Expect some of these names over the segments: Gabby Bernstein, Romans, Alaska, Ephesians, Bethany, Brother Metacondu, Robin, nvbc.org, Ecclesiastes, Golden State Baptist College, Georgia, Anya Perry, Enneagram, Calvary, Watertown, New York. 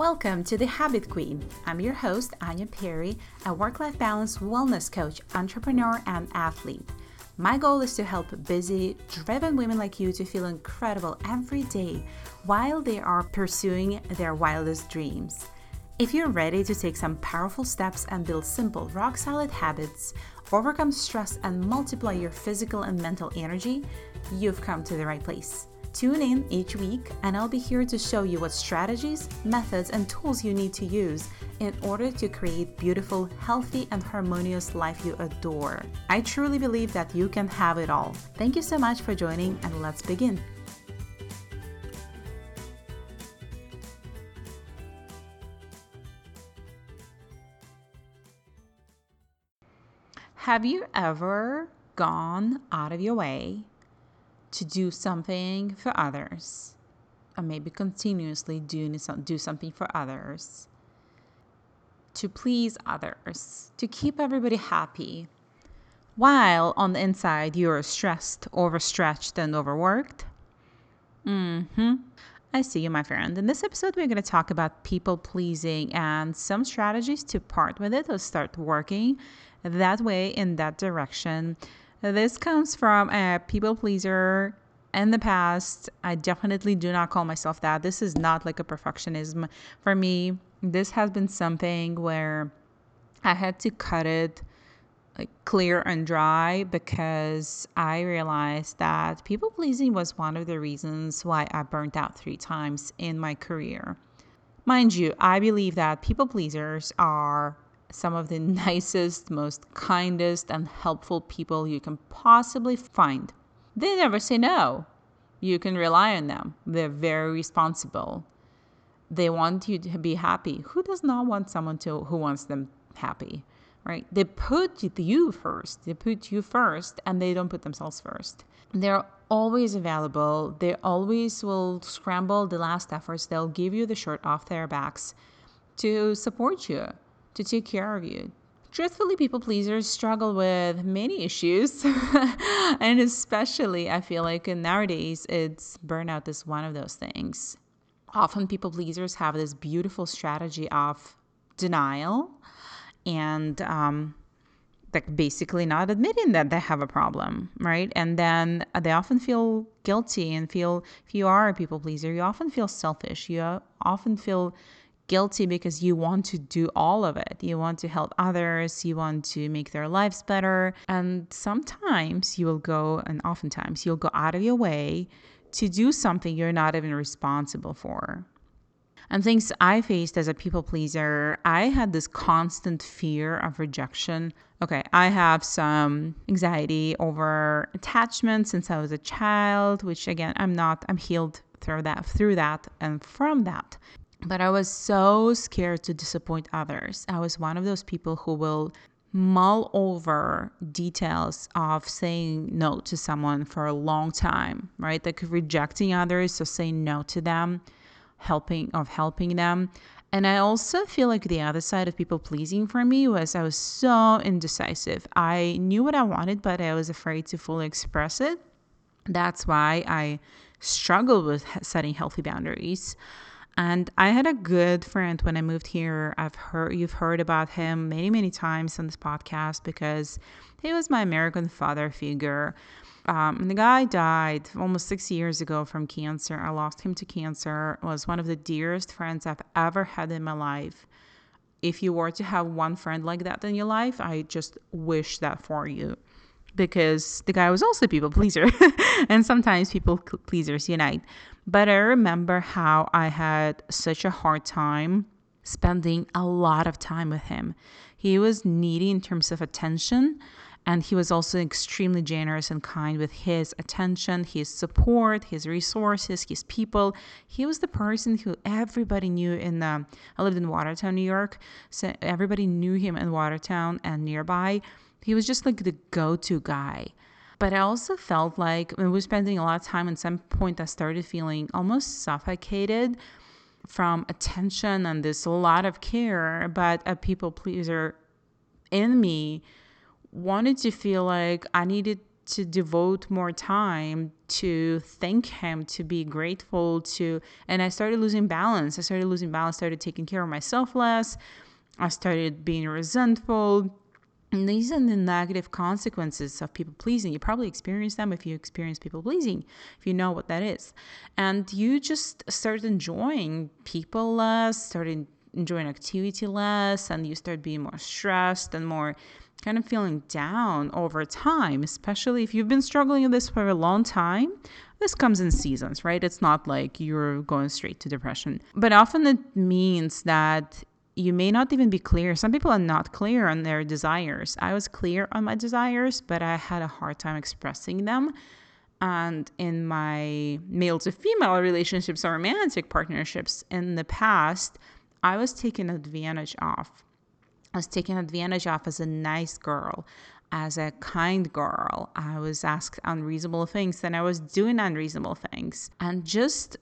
Welcome to The Habit Queen. I'm your host, Anya Perry, a work-life balance wellness coach, entrepreneur, and athlete. My goal is to help busy, driven women like you to feel incredible every day while they are pursuing their wildest dreams. If you're ready to take some powerful steps and build simple, rock-solid habits, overcome stress, and multiply your physical and mental energy, you've come to the right place. Tune in each week, and I'll be here to show you what strategies, methods, and tools you need to use in order to create beautiful, healthy, and harmonious life you adore. I truly believe that you can have it all. Thank you so much for joining, and let's begin. Have you ever gone out of your way to do something for others, or maybe continuously do something for others, to please others, to keep everybody happy, while on the inside you're stressed, overstretched, and overworked? I see you, my friend. In this episode, we're going to talk about people pleasing and some strategies to part with it or start working that way, in that direction. This comes from a people pleaser in the past. I definitely do not call myself that. This is not like a perfectionism for me. This has been something where I had to cut it like clear and dry, because I realized that people pleasing was one of the reasons why I burnt out 3 times in my career. Mind you, I believe that people pleasers are some of the nicest, most kindest, and helpful people you can possibly find. They never say no. You can rely on them. They're very responsible. They want you to be happy. Who does not want someone who wants them happy, right? They put you first. They put you first, and they don't put themselves first. They're always available. They always will scramble the last efforts. They'll give you the shirt off their backs to support you, to take care of you. Truthfully, people pleasers struggle with many issues. And especially, I feel like nowadays, burnout is one of those things. Often people pleasers have this beautiful strategy of denial and like basically not admitting that they have a problem, right? And then they often feel guilty and if you are a people pleaser, you often feel selfish. You often feel guilty because you want to do all of it. You want to help others. You want to make their lives better. And sometimes you will go, and oftentimes you'll go out of your way to do something you're not even responsible for. And things I faced as a people pleaser, I had this constant fear of rejection. Okay, I have some anxiety over attachment since I was a child, which again, I'm healed through that and from that. But I was so scared to disappoint others. I was one of those people who will mull over details of saying no to someone for a long time, right? Like rejecting others, so saying no to them, helping them. And I also feel like the other side of people pleasing for me was I was so indecisive. I knew what I wanted, but I was afraid to fully express it. That's why I struggled with setting healthy boundaries. And I had a good friend when I moved here. You've heard about him many, many times on this podcast because he was my American father figure. And the guy died almost 6 years ago from cancer. I lost him to cancer. Was one of the dearest friends I've ever had in my life. If you were to have one friend like that in your life, I just wish that for you, because the guy was also a people pleaser. And sometimes people pleasers unite. But I remember how I had such a hard time spending a lot of time with him. He was needy in terms of attention, and he was also extremely generous and kind with his attention, his support, his resources, his people. He was the person who everybody knew I lived in Watertown, New York, so everybody knew him in Watertown and nearby. He was just like the go-to guy. But I also felt like we were spending a lot of time. At some point, I started feeling almost suffocated from attention and this lot of care. But a people pleaser in me wanted to feel like I needed to devote more time to thank him, to be grateful to, and I started losing balance. Started taking care of myself less. I started being resentful. And these are the negative consequences of people pleasing. You probably experience them if you experience people pleasing, if you know what that is. And you just start enjoying people less, start enjoying activity less, and you start being more stressed and more kind of feeling down over time, especially if you've been struggling with this for a long time. This comes in seasons, right? It's not like you're going straight to depression. But often it means that you may not even be clear. Some people are not clear on their desires. I was clear on my desires, but I had a hard time expressing them. And in my male to female relationships or romantic partnerships in the past, I was taken advantage of. I was taken advantage of as a nice girl, as a kind girl. I was asked unreasonable things, and I was doing unreasonable things, and just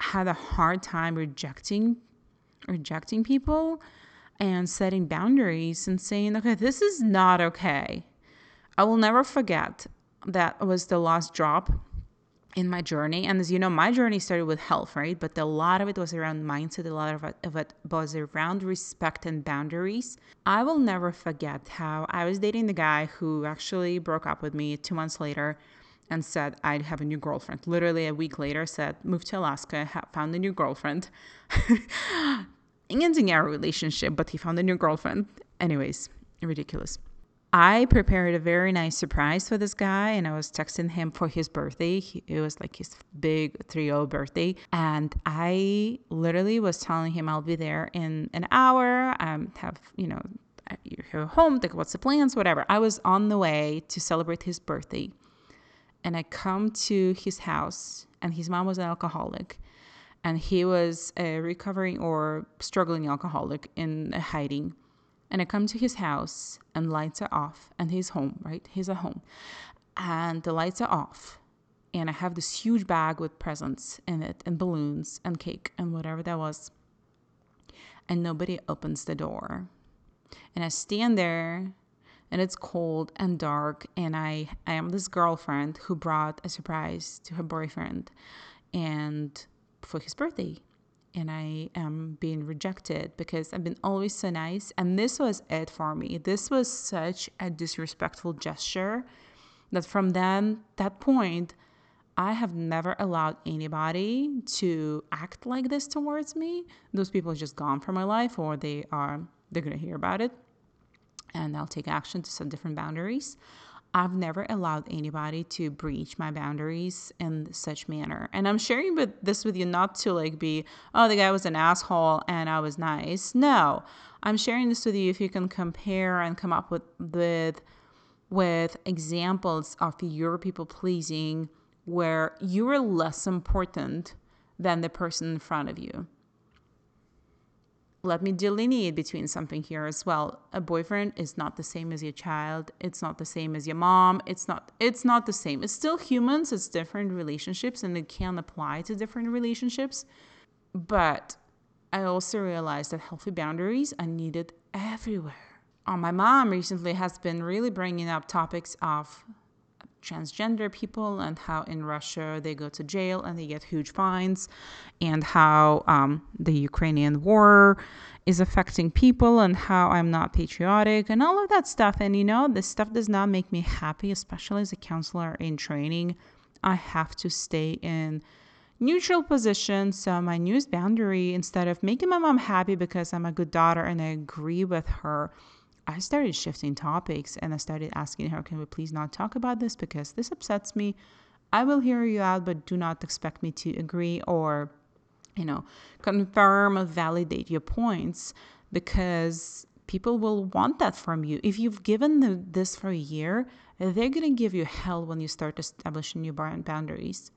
had a hard time rejecting people and setting boundaries and saying, okay, this is not okay. I will never forget that was the last drop in my journey. And as you know, my journey started with health, right? But a lot of it was around mindset. A lot of it was around respect and boundaries. I will never forget how I was dating the guy who actually broke up with me 2 months later and said, I'd have a new girlfriend. Literally a week later said, moved to Alaska, found a new girlfriend. Ending our relationship, but he found a new girlfriend. Anyways, ridiculous. I prepared a very nice surprise for this guy, and I was texting him for his birthday. It was like his big 3-0 birthday. And I literally was telling him, I'll be there in an hour. You're home, like, what's the plans, whatever. I was on the way to celebrate his birthday. And I come to his house, and his mom was an alcoholic, and he was a recovering or struggling alcoholic in hiding. And I come to his house, and lights are off, and he's home, right? He's at home, and the lights are off, and I have this huge bag with presents in it, and balloons, and cake, and whatever that was, and nobody opens the door, and I stand there, and it's cold and dark, and I am this girlfriend who brought a surprise to her boyfriend, and for his birthday. And I am being rejected because I've been always so nice. And this was it for me. This was such a disrespectful gesture that from then, that point, I have never allowed anybody to act like this towards me. Those people are just gone from my life, or they're going to hear about it. And I'll take action to set different boundaries. I've never allowed anybody to breach my boundaries in such manner. And I'm sharing this with you not to like be, oh, the guy was an asshole and I was nice. No, I'm sharing this with you if you can compare and come up with examples of your people pleasing where you are less important than the person in front of you. Let me delineate between something here as well. A boyfriend is not the same as your child. It's not the same as your mom. It's not the same. It's still humans. It's different relationships, and it can apply to different relationships. But I also realized that healthy boundaries are needed everywhere. Oh, my mom recently has been really bringing up topics of transgender people and how in Russia they go to jail and they get huge fines, and how the Ukrainian war is affecting people, and how I'm not patriotic and all of that stuff. And you know, this stuff does not make me happy, especially as a counselor in training. I have to stay in neutral position. So my newest boundary, instead of making my mom happy because I'm a good daughter and I agree with her, I started shifting topics, and I started asking her, can we please not talk about this because this upsets me. I will hear you out, but do not expect me to agree or, confirm or validate your points, because people will want that from you. If you've given them this for a year, they're going to give you hell when you start establishing your boundaries.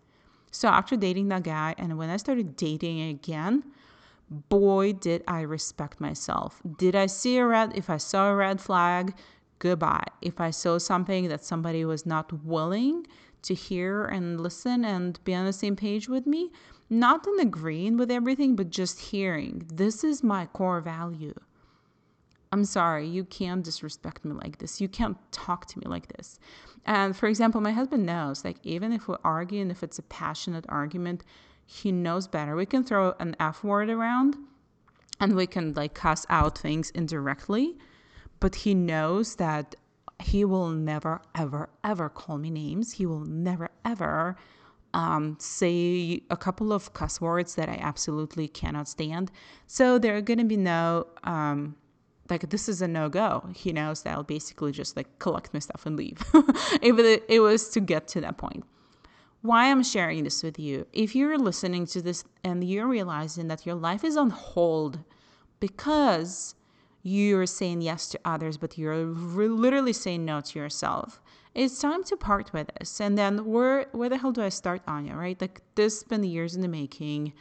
So after dating that guy, and when I started dating again, boy, did I respect myself. Did I see a red? If I saw a red flag, goodbye. If I saw something that somebody was not willing to hear and listen and be on the same page with me, not in agreeing with everything, but just hearing, this is my core value. I'm sorry, you can't disrespect me like this. You can't talk to me like this. And for example, my husband knows, like, even if we argue and if it's a passionate argument, he knows better. We can throw an F word around and we can like cuss out things indirectly, but he knows that he will never, ever, ever call me names. He will never, ever say a couple of cuss words that I absolutely cannot stand. So there are going to be no, like, this is a no-go. He knows that I'll basically just like collect my stuff and leave. It was to get to that point. Why I'm sharing this with you, if you're listening to this and you're realizing that your life is on hold because you're saying yes to others, but you're literally saying no to yourself, it's time to part with this. And then where the hell do I start, Anya, right? Like, this has been years in the making.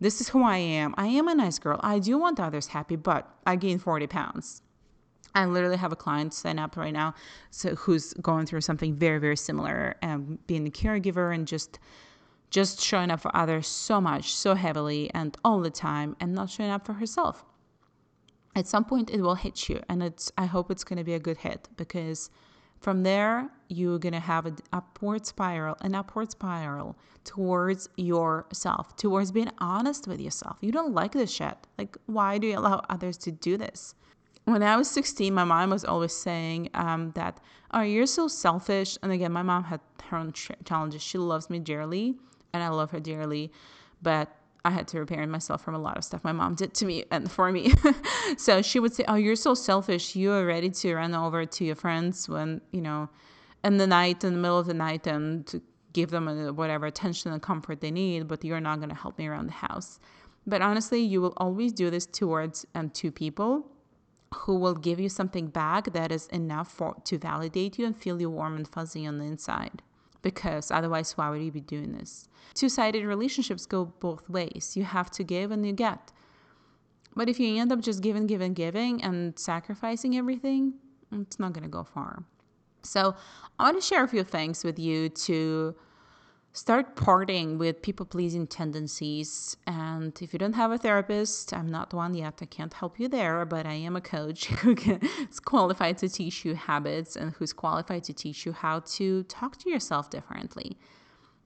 This is who I am. I am a nice girl. I do want others happy, but I gained 40 pounds. I literally have a client sign up right now who's going through something very, very similar, being a caregiver and just showing up for others so much, so heavily and all the time, and not showing up for herself. At some point it will hit you, and I hope it's going to be a good hit, because from there you're going to have an upward spiral towards yourself, towards being honest with yourself. You don't like this shit. Like, why do you allow others to do this? When I was 16, my mom was always saying that, oh, you're so selfish. And again, my mom had her own challenges. She loves me dearly, and I love her dearly, but I had to repair myself from a lot of stuff my mom did to me and for me. So she would say, oh, you're so selfish. You are ready to run over to your friends when, you know, in the night, in the middle of the night, and to give them whatever attention and comfort they need, but you're not going to help me around the house. But honestly, you will always do this towards and to people who will give you something back that is enough to validate you and feel you warm and fuzzy on the inside. Because otherwise, why would you be doing this? Two-sided relationships go both ways. You have to give and you get. But if you end up just giving and sacrificing everything, it's not going to go far. So I want to share a few things with you to start parting with people-pleasing tendencies. And if you don't have a therapist, I'm not one yet. I can't help you there, but I am a coach who's qualified to teach you habits and who's qualified to teach you how to talk to yourself differently.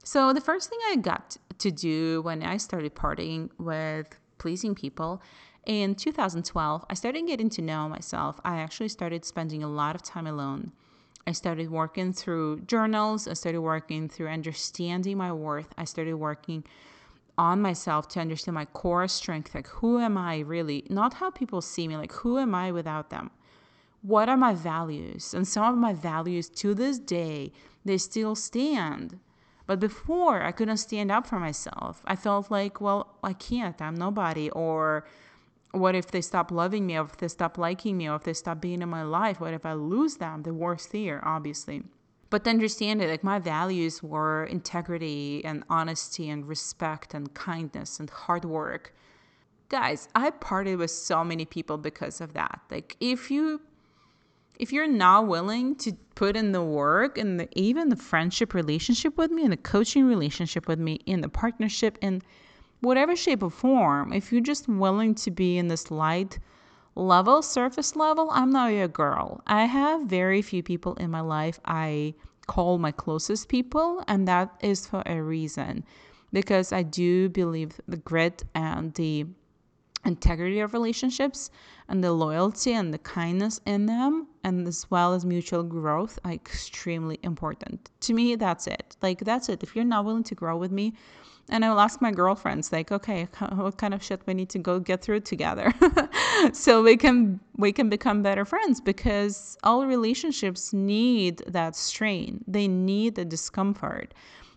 So the first thing I got to do when I started parting with pleasing people in 2012, I started getting to know myself. I actually started spending a lot of time alone. I started working through journals. I started working through understanding my worth. I started working on myself to understand my core strength. Like, who am I really? Not how people see me. Like, who am I without them? What are my values? And some of my values to this day, they still stand. But before, I couldn't stand up for myself. I felt like, well, I can't. I'm nobody. Or what if they stop loving me, or if they stop liking me, or if they stop being in my life? What if I lose them? The worst fear, obviously. But to understand it, like, my values were integrity and honesty and respect and kindness and hard work. Guys, I parted with so many people because of that. Like, if you're not willing to put in the work and even the friendship relationship with me and the coaching relationship with me in the partnership and whatever shape or form, if you're just willing to be in this light level, surface level, I'm not your girl. I have very few people in my life I call my closest people, and that is for a reason, because I do believe the grit and the integrity of relationships and the loyalty and the kindness in them, and as well as mutual growth, are extremely important. To me, that's it. Like, that's it. If you're not willing to grow with me, and I will ask my girlfriends, like, okay, what kind of shit we need to go get through together so we can become better friends, because all relationships need that strain. They need the discomfort.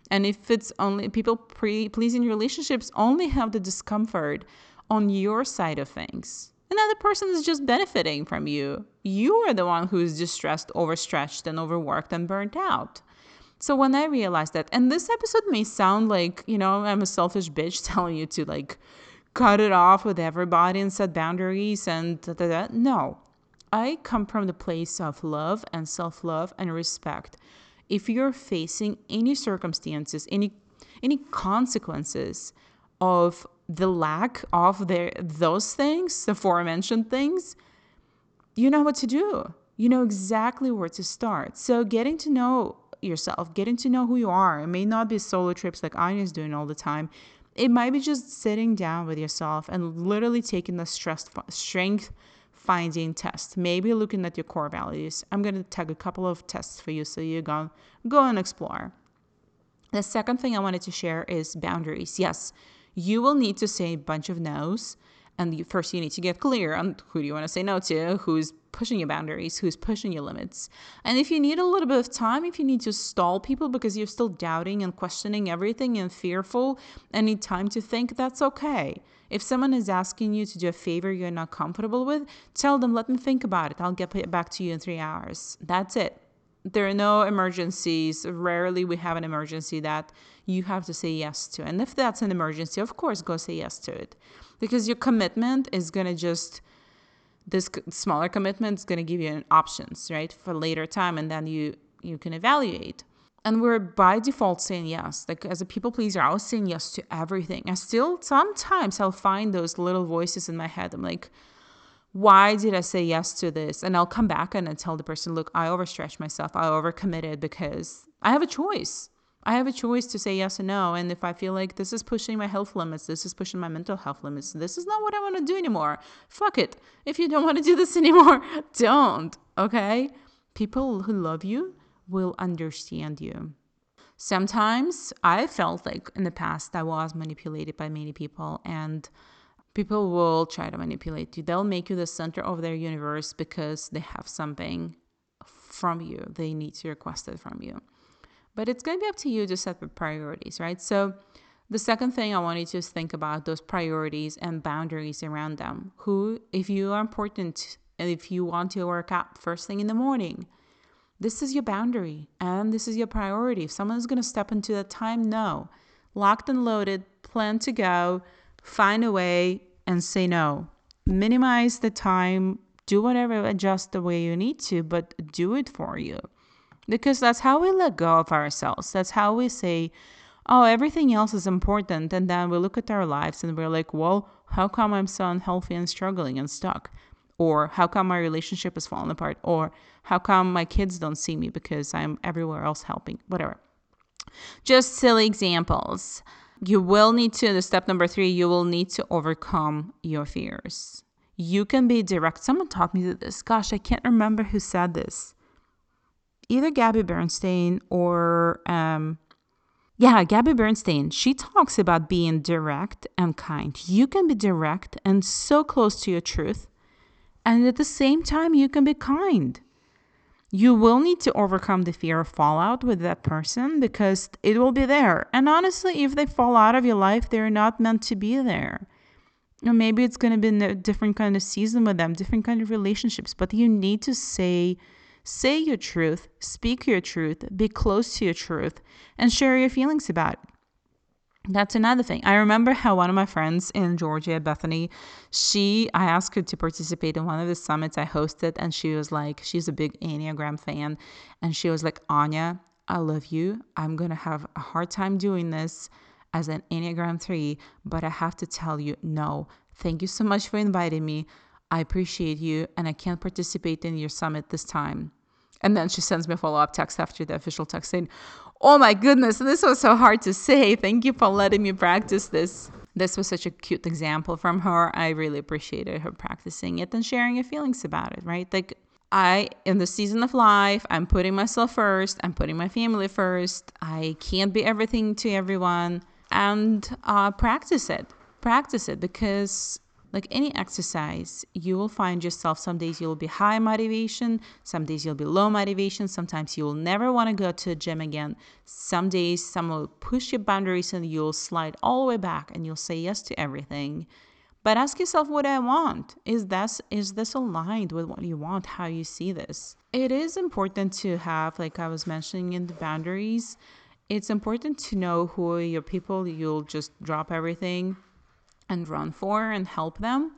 And if it's only people-pleasing relationships only have the discomfort on your side of things, another person is just benefiting from you. You are the one who is distressed, overstretched, and overworked, and burnt out. So when I realized that, and this episode may sound like, you know, I'm a selfish bitch telling you to like cut it off with everybody and set boundaries and da, da, da. No, I come from the place of love and self-love and respect. If you're facing any circumstances, any consequences of the lack of those things, the aforementioned things, you know what to do. You know exactly where to start. So getting to know yourself, getting to know who you are. It may not be solo trips like Anya's doing all the time. It might be just sitting down with yourself and literally taking the strength finding test. Maybe looking at your core values. I'm going to tag a couple of tests for you so you go and explore. The second thing I wanted to share is boundaries. Yes, you will need to say a bunch of no's. And first, you need to get clear on who do you want to say no to, who's pushing your boundaries, who's pushing your limits. And if you need a little bit of time, if you need to stall people because you're still doubting and questioning everything and fearful and need time to think, that's okay. If someone is asking you to do a favor you're not comfortable with, tell them, let me think about it. I'll get back to you in 3 hours. That's it. There are no emergencies. Rarely we have an emergency that you have to say yes to. And if that's an emergency, of course, go say yes to it. Because your commitment is going to just, this smaller commitment is going to give you an options, right, for later time. And then you can evaluate. And we're by default saying yes. Like as a people pleaser, I was saying yes to everything. I still, sometimes I'll find those little voices in my head. I'm like, why did I say yes to this? And I'll come back and I tell the person, look, I overstretched myself. I overcommitted because I have a choice. I have a choice to say yes or no. And if I feel like this is pushing my health limits, this is pushing my mental health limits, this is not what I want to do anymore. Fuck it. If you don't want to do this anymore, don't. Okay? People who love you will understand you. Sometimes I felt like in the past I was manipulated by many people, and people will try to manipulate you. They'll make you the center of their universe because they have something from you. They need to request it from you. But it's going to be up to you to set the priorities, right? So the second thing I want you to just think about, those priorities and boundaries around them. Who, if you are important and if you want to work out first thing in the morning, this is your boundary and this is your priority. If someone is going to step into that time, no. Locked and loaded, plan to go. Find a way and say no. Minimize the time. Do whatever, adjust the way you need to, but do it for you. Because that's how we let go of ourselves. That's how we say, oh, everything else is important. And then we look at our lives and we're like, well, how come I'm so unhealthy and struggling and stuck? Or how come my relationship is falling apart? Or how come my kids don't see me because I'm everywhere else helping? Whatever. Just silly examples. You will need to, the step number 3, you will need to overcome your fears. You can be direct. Someone taught me this. Gosh, I can't remember who said this. Either Gabby Bernstein or, Gabby Bernstein. She talks about being direct and kind. You can be direct and so close to your truth. And at the same time, you can be kind. You will need to overcome the fear of fallout with that person because it will be there. And honestly, if they fall out of your life, they're not meant to be there. Or maybe it's going to be a different kind of season with them, different kind of relationships. But you need to say your truth, speak your truth, be close to your truth, and share your feelings about it. That's another thing. I remember how one of my friends in Georgia, Bethany, I asked her to participate in one of the summits I hosted, and she was like, she's a big Enneagram fan, and she was like, Anya, I love you. I'm going to have a hard time doing this as an Enneagram 3, but I have to tell you, no, thank you so much for inviting me. I appreciate you, and I can't participate in your summit this time. And then she sends me a follow-up text after the official text saying, oh my goodness, this was so hard to say. Thank you for letting me practice this. This was such a cute example from her. I really appreciated her practicing it and sharing her feelings about it, right? Like in the season of life, I'm putting myself first. I'm putting my family first. I can't be everything to everyone. And practice it. Practice it because, like any exercise, you will find yourself, some days you'll be high motivation, some days you'll be low motivation, sometimes you will never want to go to a gym again. Some days someone will push your boundaries and you'll slide all the way back and you'll say yes to everything. But ask yourself, what I want? Is this aligned with what you want, how you see this? It is important to have, like I was mentioning in the boundaries, it's important to know who are your people. You'll just drop everything and run for and help them.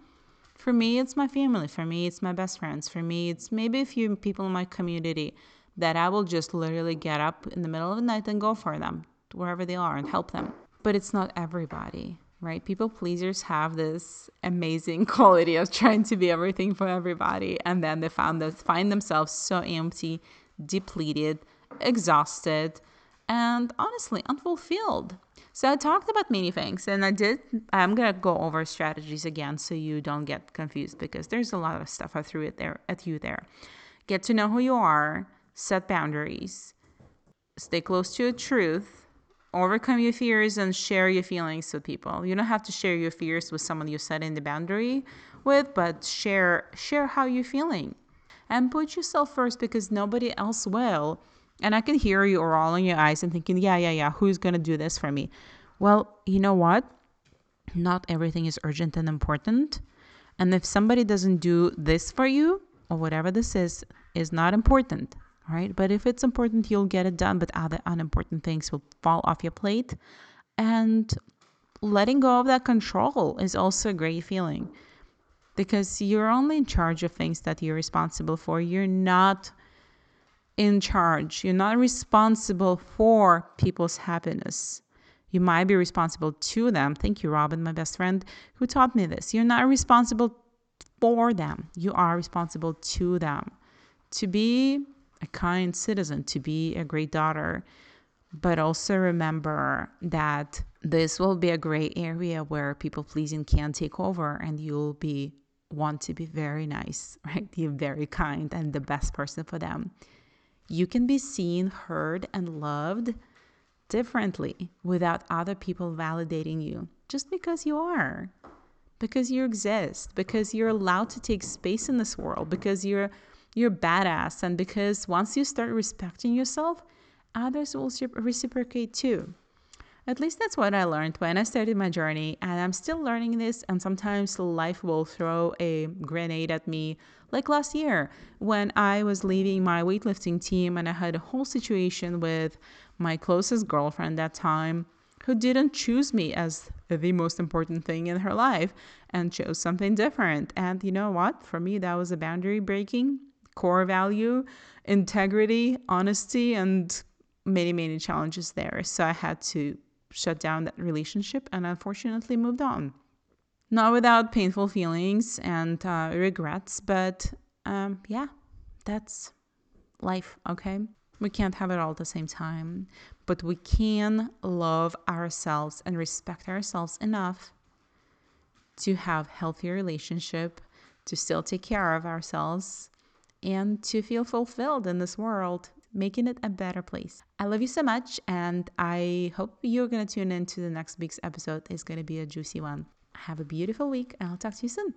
For me, it's my family. For me, it's my best friends. For me, it's maybe a few people in my community that I will just literally get up in the middle of the night and go for them, wherever they are, and help them. But it's not everybody. right? People pleasers have this amazing quality of trying to be everything for everybody. And then they find themselves so empty, depleted, exhausted, and honestly unfulfilled. So I talked about many things, and I'm going to go over strategies again so you don't get confused, because there's a lot of stuff I threw at you there. Get to know who you are, set boundaries, stay close to your truth, overcome your fears, and share your feelings with people. You don't have to share your fears with someone you're setting the boundary with, but share how you're feeling. And put yourself first, because nobody else will. And I can hear you rolling your eyes and thinking, yeah, who's going to do this for me? Well, you know what? Not everything is urgent and important. And if somebody doesn't do this for you, or whatever this is not important, all right? But if it's important, you'll get it done, but other unimportant things will fall off your plate. And letting go of that control is also a great feeling, because you're only in charge of things that you're responsible for. You're not in charge. You're not responsible for people's happiness. You might be responsible to them. Thank you, Robin, my best friend, who taught me this. You're not responsible for them. You are responsible to them. To be a kind citizen, to be a great daughter. But also remember that this will be a gray area where people pleasing can take over, and you'll want to be very nice, right? You're very kind and the best person for them. You can be seen, heard, and loved differently without other people validating you, just because you are, because you exist, because you're allowed to take space in this world, because you're badass, and because once you start respecting yourself, others will reciprocate too. At least that's what I learned when I started my journey, and I'm still learning this, and sometimes life will throw a grenade at me. Like last year, when I was leaving my weightlifting team, and I had a whole situation with my closest girlfriend at that time, who didn't choose me as the most important thing in her life and chose something different. And you know what? For me, that was a boundary breaking, core value, integrity, honesty, and many, many challenges there. So I had to shut down that relationship and unfortunately moved on. Not without painful feelings and regrets, but yeah, that's life, okay? We can't have it all at the same time, but we can love ourselves and respect ourselves enough to have healthy relationship, to still take care of ourselves, and to feel fulfilled in this world, making it a better place. I love you so much, and I hope you're going to tune in to the next week's episode. It's going to be a juicy one. Have a beautiful week, and I'll talk to you soon.